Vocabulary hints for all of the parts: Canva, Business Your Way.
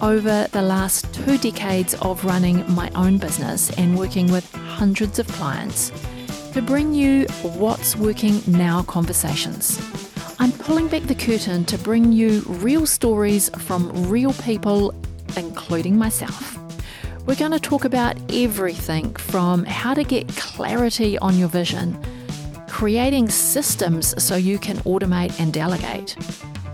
over the last 2 decades of running my own business and working with hundreds of clients to bring you what's working now conversations. I'm pulling back the curtain to bring you real stories from real people, including myself. We're going to talk about everything from how to get clarity on your vision, creating systems so you can automate and delegate,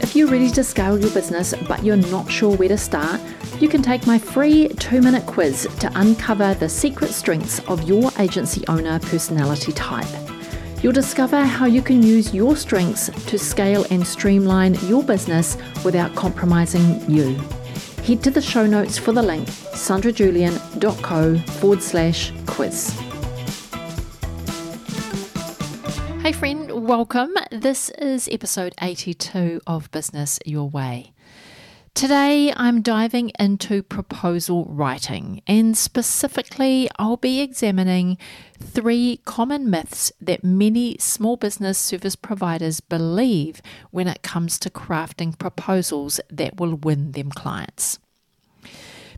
If you're ready to scale your business but you're not sure where to start, you can take my free 2-minute quiz to uncover the secret strengths of your agency owner personality type. You'll discover how you can use your strengths to scale and streamline your business without compromising you. Head to the show notes for the link, sandrajulian.co/quiz. Hey friend, welcome. This is episode 82 of Business Your Way. Today I'm diving into proposal writing, and specifically I'll be examining 3 common myths that many small business service providers believe when it comes to crafting proposals that will win them clients.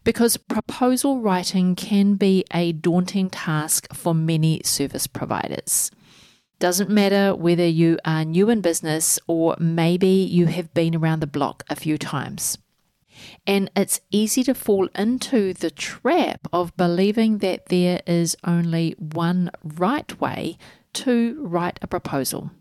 Because proposal writing can be a daunting task for many service providers. Doesn't matter whether you are new in business or maybe you have been around the block a few times. And it's easy to fall into the trap of believing that there is only one right way to write a proposal,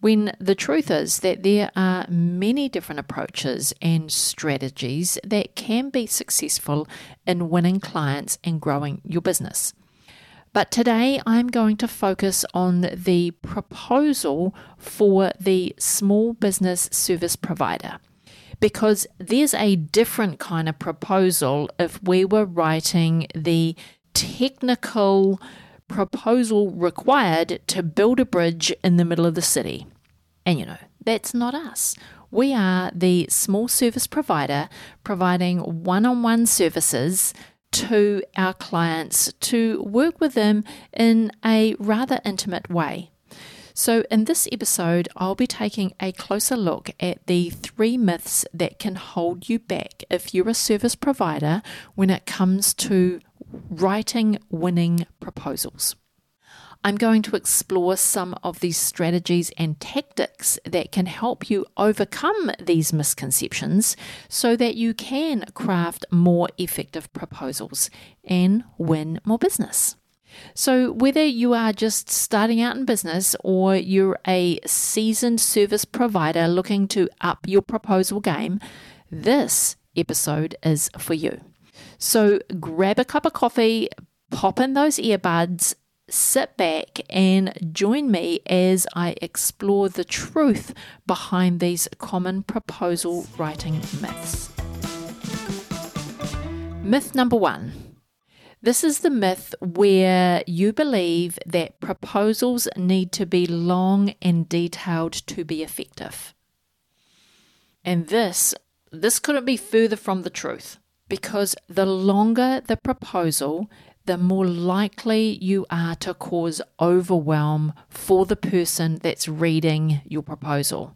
when the truth is that there are many different approaches and strategies that can be successful in winning clients and growing your business. But today I'm going to focus on the proposal for the small business service provider, because there's a different kind of proposal if we were writing the technical proposal required to build a bridge in the middle of the city. And you know, that's not us. We are the small service provider providing one-on-one services to our clients to work with them in a rather intimate way. So in this episode, I'll be taking a closer look at the 3 myths that can hold you back if you're a service provider when it comes to writing winning proposals. I'm going to explore some of these strategies and tactics that can help you overcome these misconceptions so that you can craft more effective proposals and win more business. So whether you are just starting out in business or you're a seasoned service provider looking to up your proposal game, this episode is for you. So grab a cup of coffee, pop in those earbuds, sit back and join me as I explore the truth behind these common proposal writing myths. Myth number 1. This is the myth where you believe that proposals need to be long and detailed to be effective. And this couldn't be further from the truth, because the longer the proposal, the more likely you are to cause overwhelm for the person that's reading your proposal.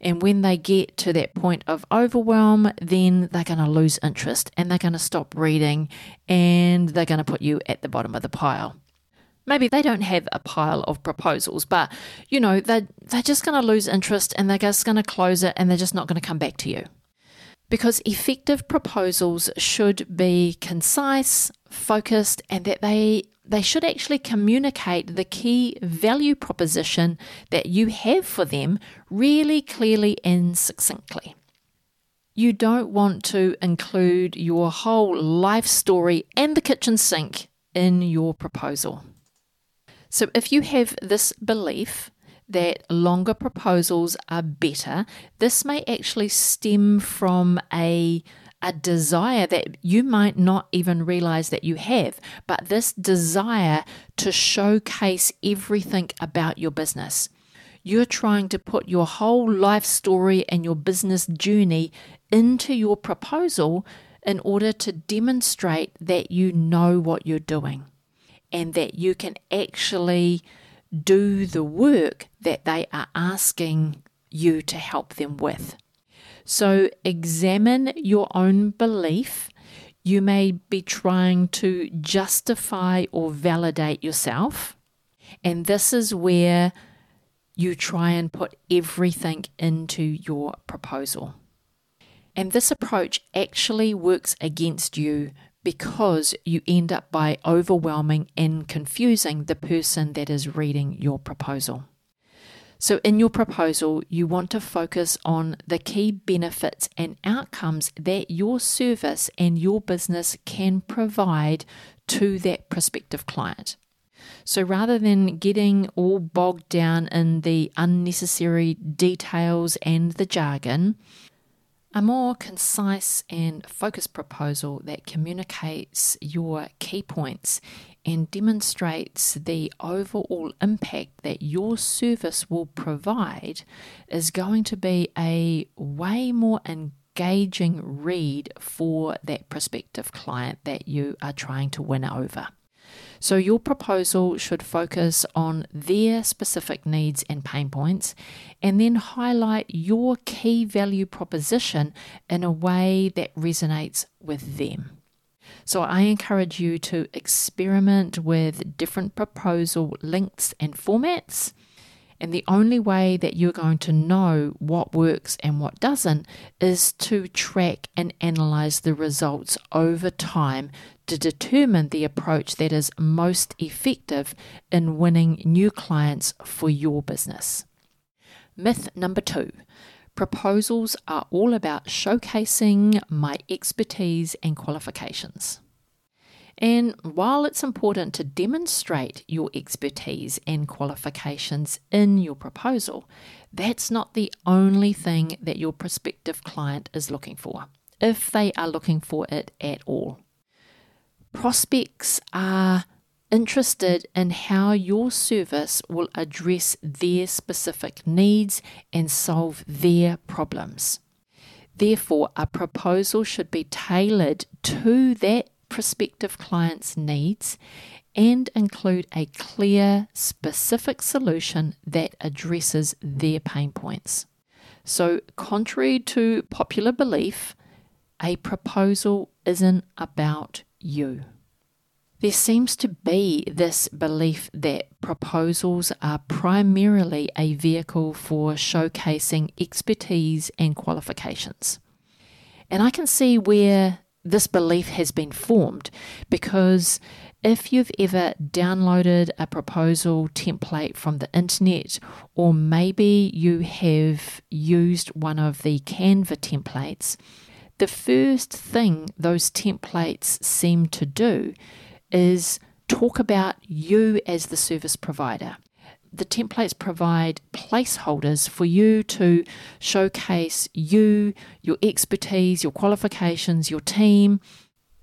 And when they get to that point of overwhelm, then they're going to lose interest and they're going to stop reading and they're going to put you at the bottom of the pile. Maybe they don't have a pile of proposals, but you know, they're just going to lose interest and they're just going to close it and they're just not going to come back to you. because effective proposals should be concise, focused, and that they should actually communicate the key value proposition that you have for them really clearly and succinctly. You don't want to include your whole life story and the kitchen sink in your proposal. So if you have this belief that longer proposals are better, this may actually stem from a desire that you might not even realize that you have, but this desire to showcase everything about your business. You're trying to put your whole life story and your business journey into your proposal in order to demonstrate that you know what you're doing and that you can actually do the work that they are asking you to help them with. So examine your own belief. You may be trying to justify or validate yourself. And this is where you try and put everything into your proposal. And this approach actually works against you because you end up by overwhelming and confusing the person that is reading your proposal. So in your proposal, you want to focus on the key benefits and outcomes that your service and your business can provide to that prospective client. So rather than getting all bogged down in the unnecessary details and the jargon, a more concise and focused proposal that communicates your key points and demonstrates the overall impact that your service will provide is going to be a way more engaging read for that prospective client that you are trying to win over. So your proposal should focus on their specific needs and pain points, and then highlight your key value proposition in a way that resonates with them. So I encourage you to experiment with different proposal lengths and formats. And the only way that you're going to know what works and what doesn't is to track and analyze the results over time to determine the approach that is most effective in winning new clients for your business. Myth number 2. Proposals are all about showcasing my expertise and qualifications. And while it's important to demonstrate your expertise and qualifications in your proposal, that's not the only thing that your prospective client is looking for, if they are looking for it at all. Prospects are interested in how your service will address their specific needs and solve their problems. Therefore, a proposal should be tailored to that prospective clients' needs and include a clear, specific solution that addresses their pain points. So, contrary to popular belief, a proposal isn't about you. There seems to be this belief that proposals are primarily a vehicle for showcasing expertise and qualifications. And I can see where this belief has been formed, because if you've ever downloaded a proposal template from the internet, or maybe you have used one of the Canva templates, the first thing those templates seem to do is talk about you as the service provider. The templates provide placeholders for you to showcase you, your expertise, your qualifications, your team.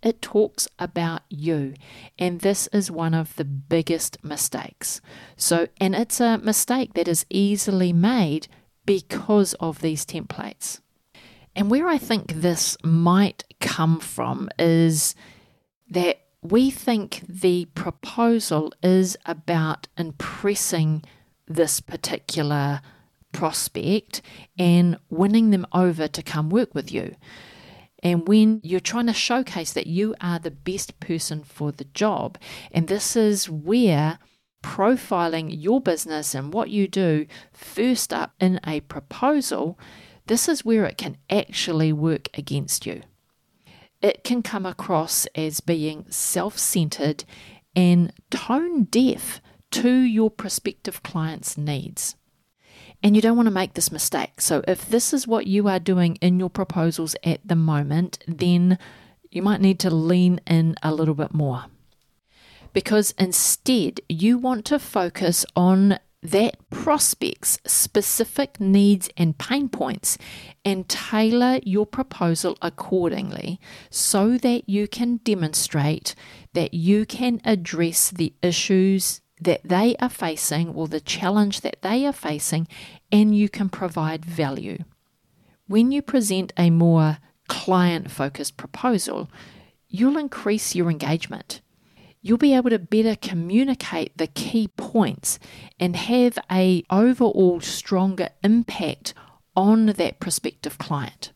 It talks about you, and this is one of the biggest mistakes. And it's a mistake that is easily made because of these templates. And where I think this might come from is that we think the proposal is about impressing this particular prospect and winning them over to come work with you. And when you're trying to showcase that you are the best person for the job, and this is where profiling your business and what you do first up in a proposal, this is where it can actually work against you. It can come across as being self-centered and tone deaf to your prospective client's needs. And you don't want to make this mistake. So if this is what you are doing in your proposals at the moment, then you might need to lean in a little bit more. Because instead, you want to focus on that prospect's specific needs and pain points and tailor your proposal accordingly so that you can demonstrate that you can address the issues that they are facing or the challenge that they are facing, and you can provide value. When you present a more client-focused proposal, you'll increase your engagement. You'll be able to better communicate the key points and have an overall stronger impact on that prospective client.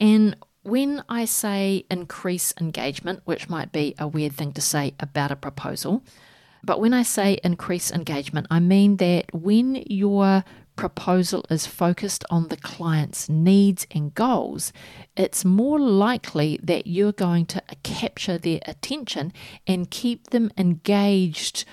And when I say increase engagement, which might be a weird thing to say about a proposal, but when I say increase engagement, I mean that when your proposal is focused on the client's needs and goals, it's more likely that you're going to capture their attention and keep them engaged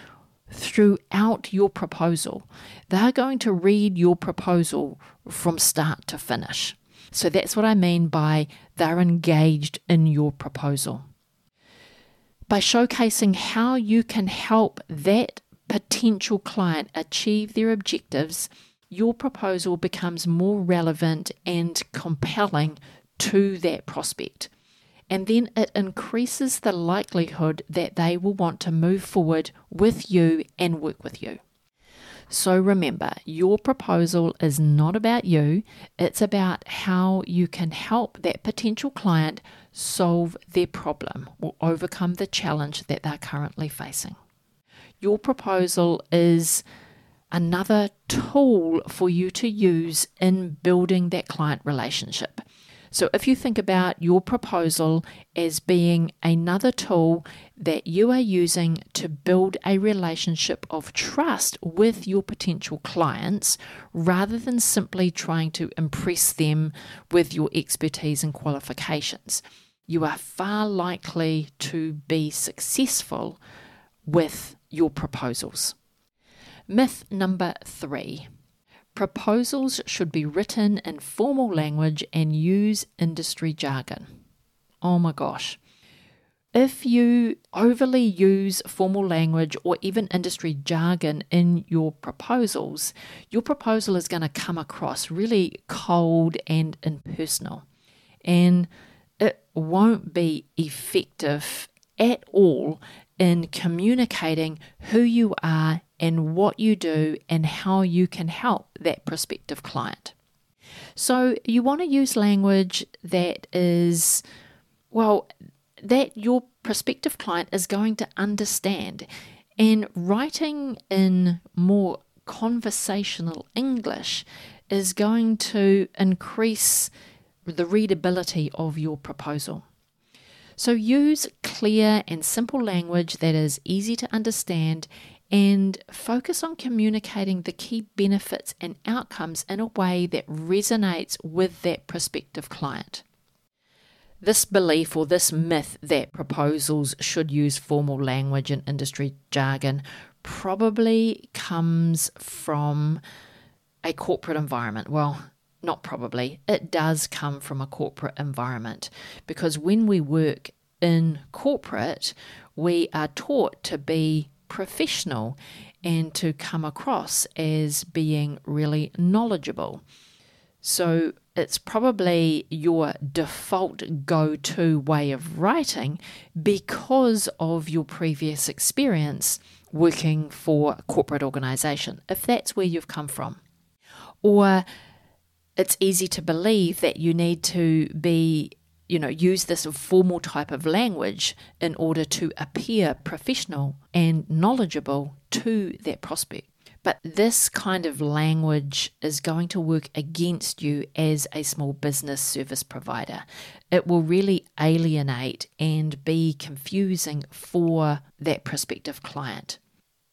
throughout your proposal. They're going to read your proposal from start to finish. So that's what I mean by they're engaged in your proposal. By showcasing how you can help that potential client achieve their objectives, your proposal becomes more relevant and compelling to that prospect. And then it increases the likelihood that they will want to move forward with you and work with you. So remember, your proposal is not about you, it's about how you can help that potential client solve their problem or overcome the challenge that they're currently facing. Your proposal is another tool for you to use in building that client relationship. So if you think about your proposal as being another tool that you are using to build a relationship of trust with your potential clients, rather than simply trying to impress them with your expertise and qualifications, you are far likely to be successful with your proposals. Myth number 3. Proposals should be written in formal language and use industry jargon. Oh my gosh. If you overly use formal language or even industry jargon in your proposals, your proposal is going to come across really cold and impersonal. And it won't be effective at all in communicating who you are and what you do and how you can help that prospective client. So you want to use language that is, well, that your prospective client is going to understand. And writing in more conversational English is going to increase the readability of your proposal. So use clear and simple language that is easy to understand and focus on communicating the key benefits and outcomes in a way that resonates with that prospective client. This belief or this myth that proposals should use formal language and industry jargon probably comes from a corporate environment. Well, not probably. It does come from a corporate environment, because when we work in corporate, we are taught to be professional and to come across as being really knowledgeable. So it's probably your default go-to way of writing because of your previous experience working for a corporate organization, if that's where you've come from. Or it's easy to believe that you need to be use this formal type of language in order to appear professional and knowledgeable to that prospect. But this kind of language is going to work against you as a small business service provider. It will really alienate and be confusing for that prospective client,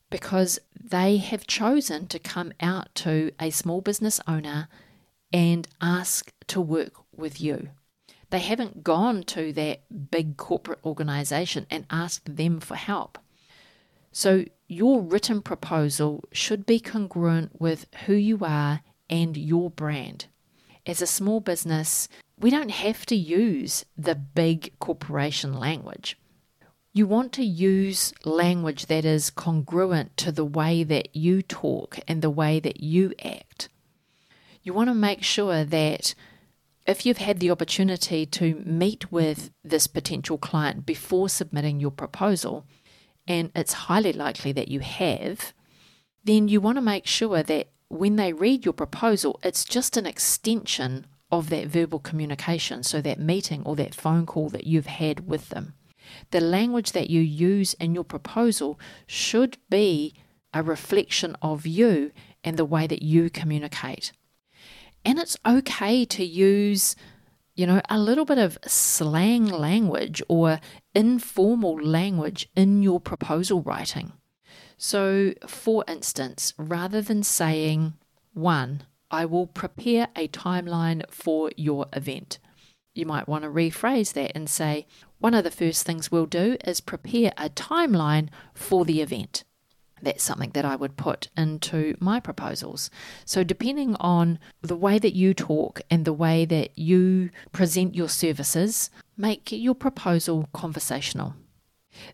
because they have chosen to come out to a small business owner and ask to work with you. They haven't gone to that big corporate organization and asked them for help. So your written proposal should be congruent with who you are and your brand. As a small business, we don't have to use the big corporation language. You want to use language that is congruent to the way that you talk and the way that you act. You want to make sure that if you've had the opportunity to meet with this potential client before submitting your proposal, and it's highly likely that you have, then you want to make sure that when they read your proposal, it's just an extension of that verbal communication, so that meeting or that phone call that you've had with them. The language that you use in your proposal should be a reflection of you and the way that you communicate. And it's okay to use, a little bit of slang language or informal language in your proposal writing. So, for instance, rather than saying, "1, I will prepare a timeline for your event," you might want to rephrase that and say, "One of the first things we'll do is prepare a timeline for the event." That's something that I would put into my proposals. So depending on the way that you talk and the way that you present your services, make your proposal conversational.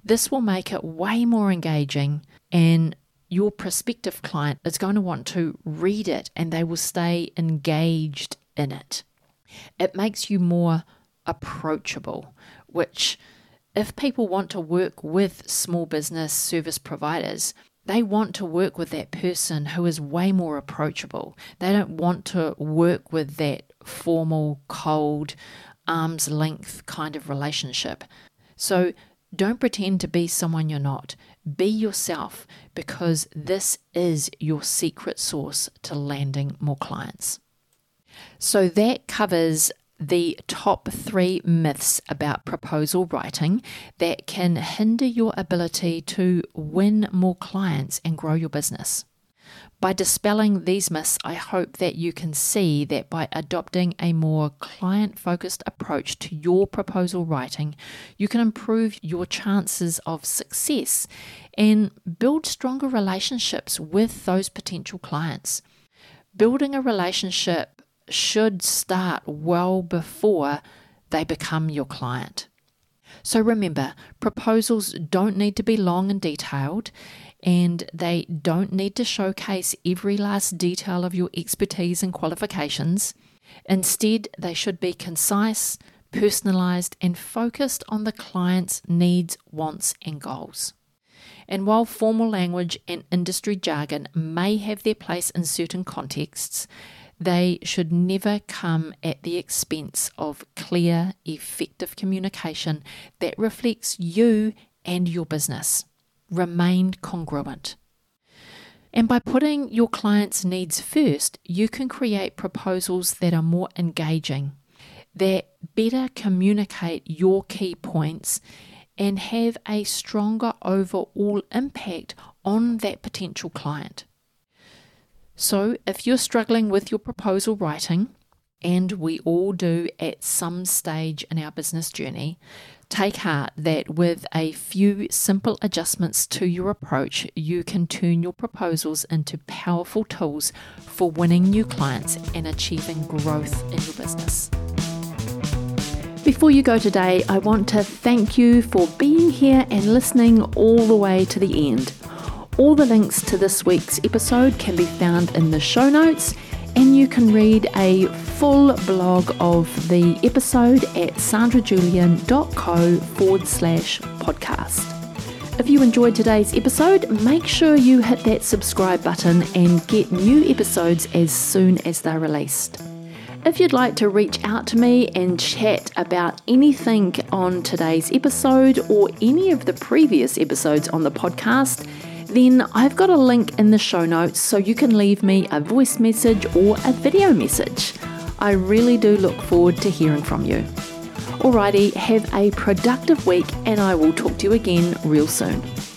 This will make it way more engaging, and your prospective client is going to want to read it and they will stay engaged in it. It makes you more approachable, which if people want to work with small business service providers, they want to work with that person who is way more approachable. They don't want to work with that formal, cold, arm's length kind of relationship. So don't pretend to be someone you're not. Be yourself, because this is your secret sauce to landing more clients. So that covers the top 3 myths about proposal writing that can hinder your ability to win more clients and grow your business. By dispelling these myths, I hope that you can see that by adopting a more client-focused approach to your proposal writing, you can improve your chances of success and build stronger relationships with those potential clients. Building a relationship should start well before they become your client. So remember, proposals don't need to be long and detailed, and they don't need to showcase every last detail of your expertise and qualifications. Instead, they should be concise, personalized, and focused on the client's needs, wants, and goals. And while formal language and industry jargon may have their place in certain contexts, they should never come at the expense of clear, effective communication that reflects you and your business. Remain congruent. And by putting your clients' needs first, you can create proposals that are more engaging, that better communicate your key points, and have a stronger overall impact on that potential client. So if you're struggling with your proposal writing, and we all do at some stage in our business journey, take heart that with a few simple adjustments to your approach, you can turn your proposals into powerful tools for winning new clients and achieving growth in your business. Before you go today, I want to thank you for being here and listening all the way to the end. All the links to this week's episode can be found in the show notes, and you can read a full blog of the episode at sandrajulian.co/podcast. If you enjoyed today's episode, make sure you hit that subscribe button and get new episodes as soon as they're released. If you'd like to reach out to me and chat about anything on today's episode or any of the previous episodes on the podcast, then I've got a link in the show notes so you can leave me a voice message or a video message. I really do look forward to hearing from you. Alrighty, have a productive week, and I will talk to you again real soon.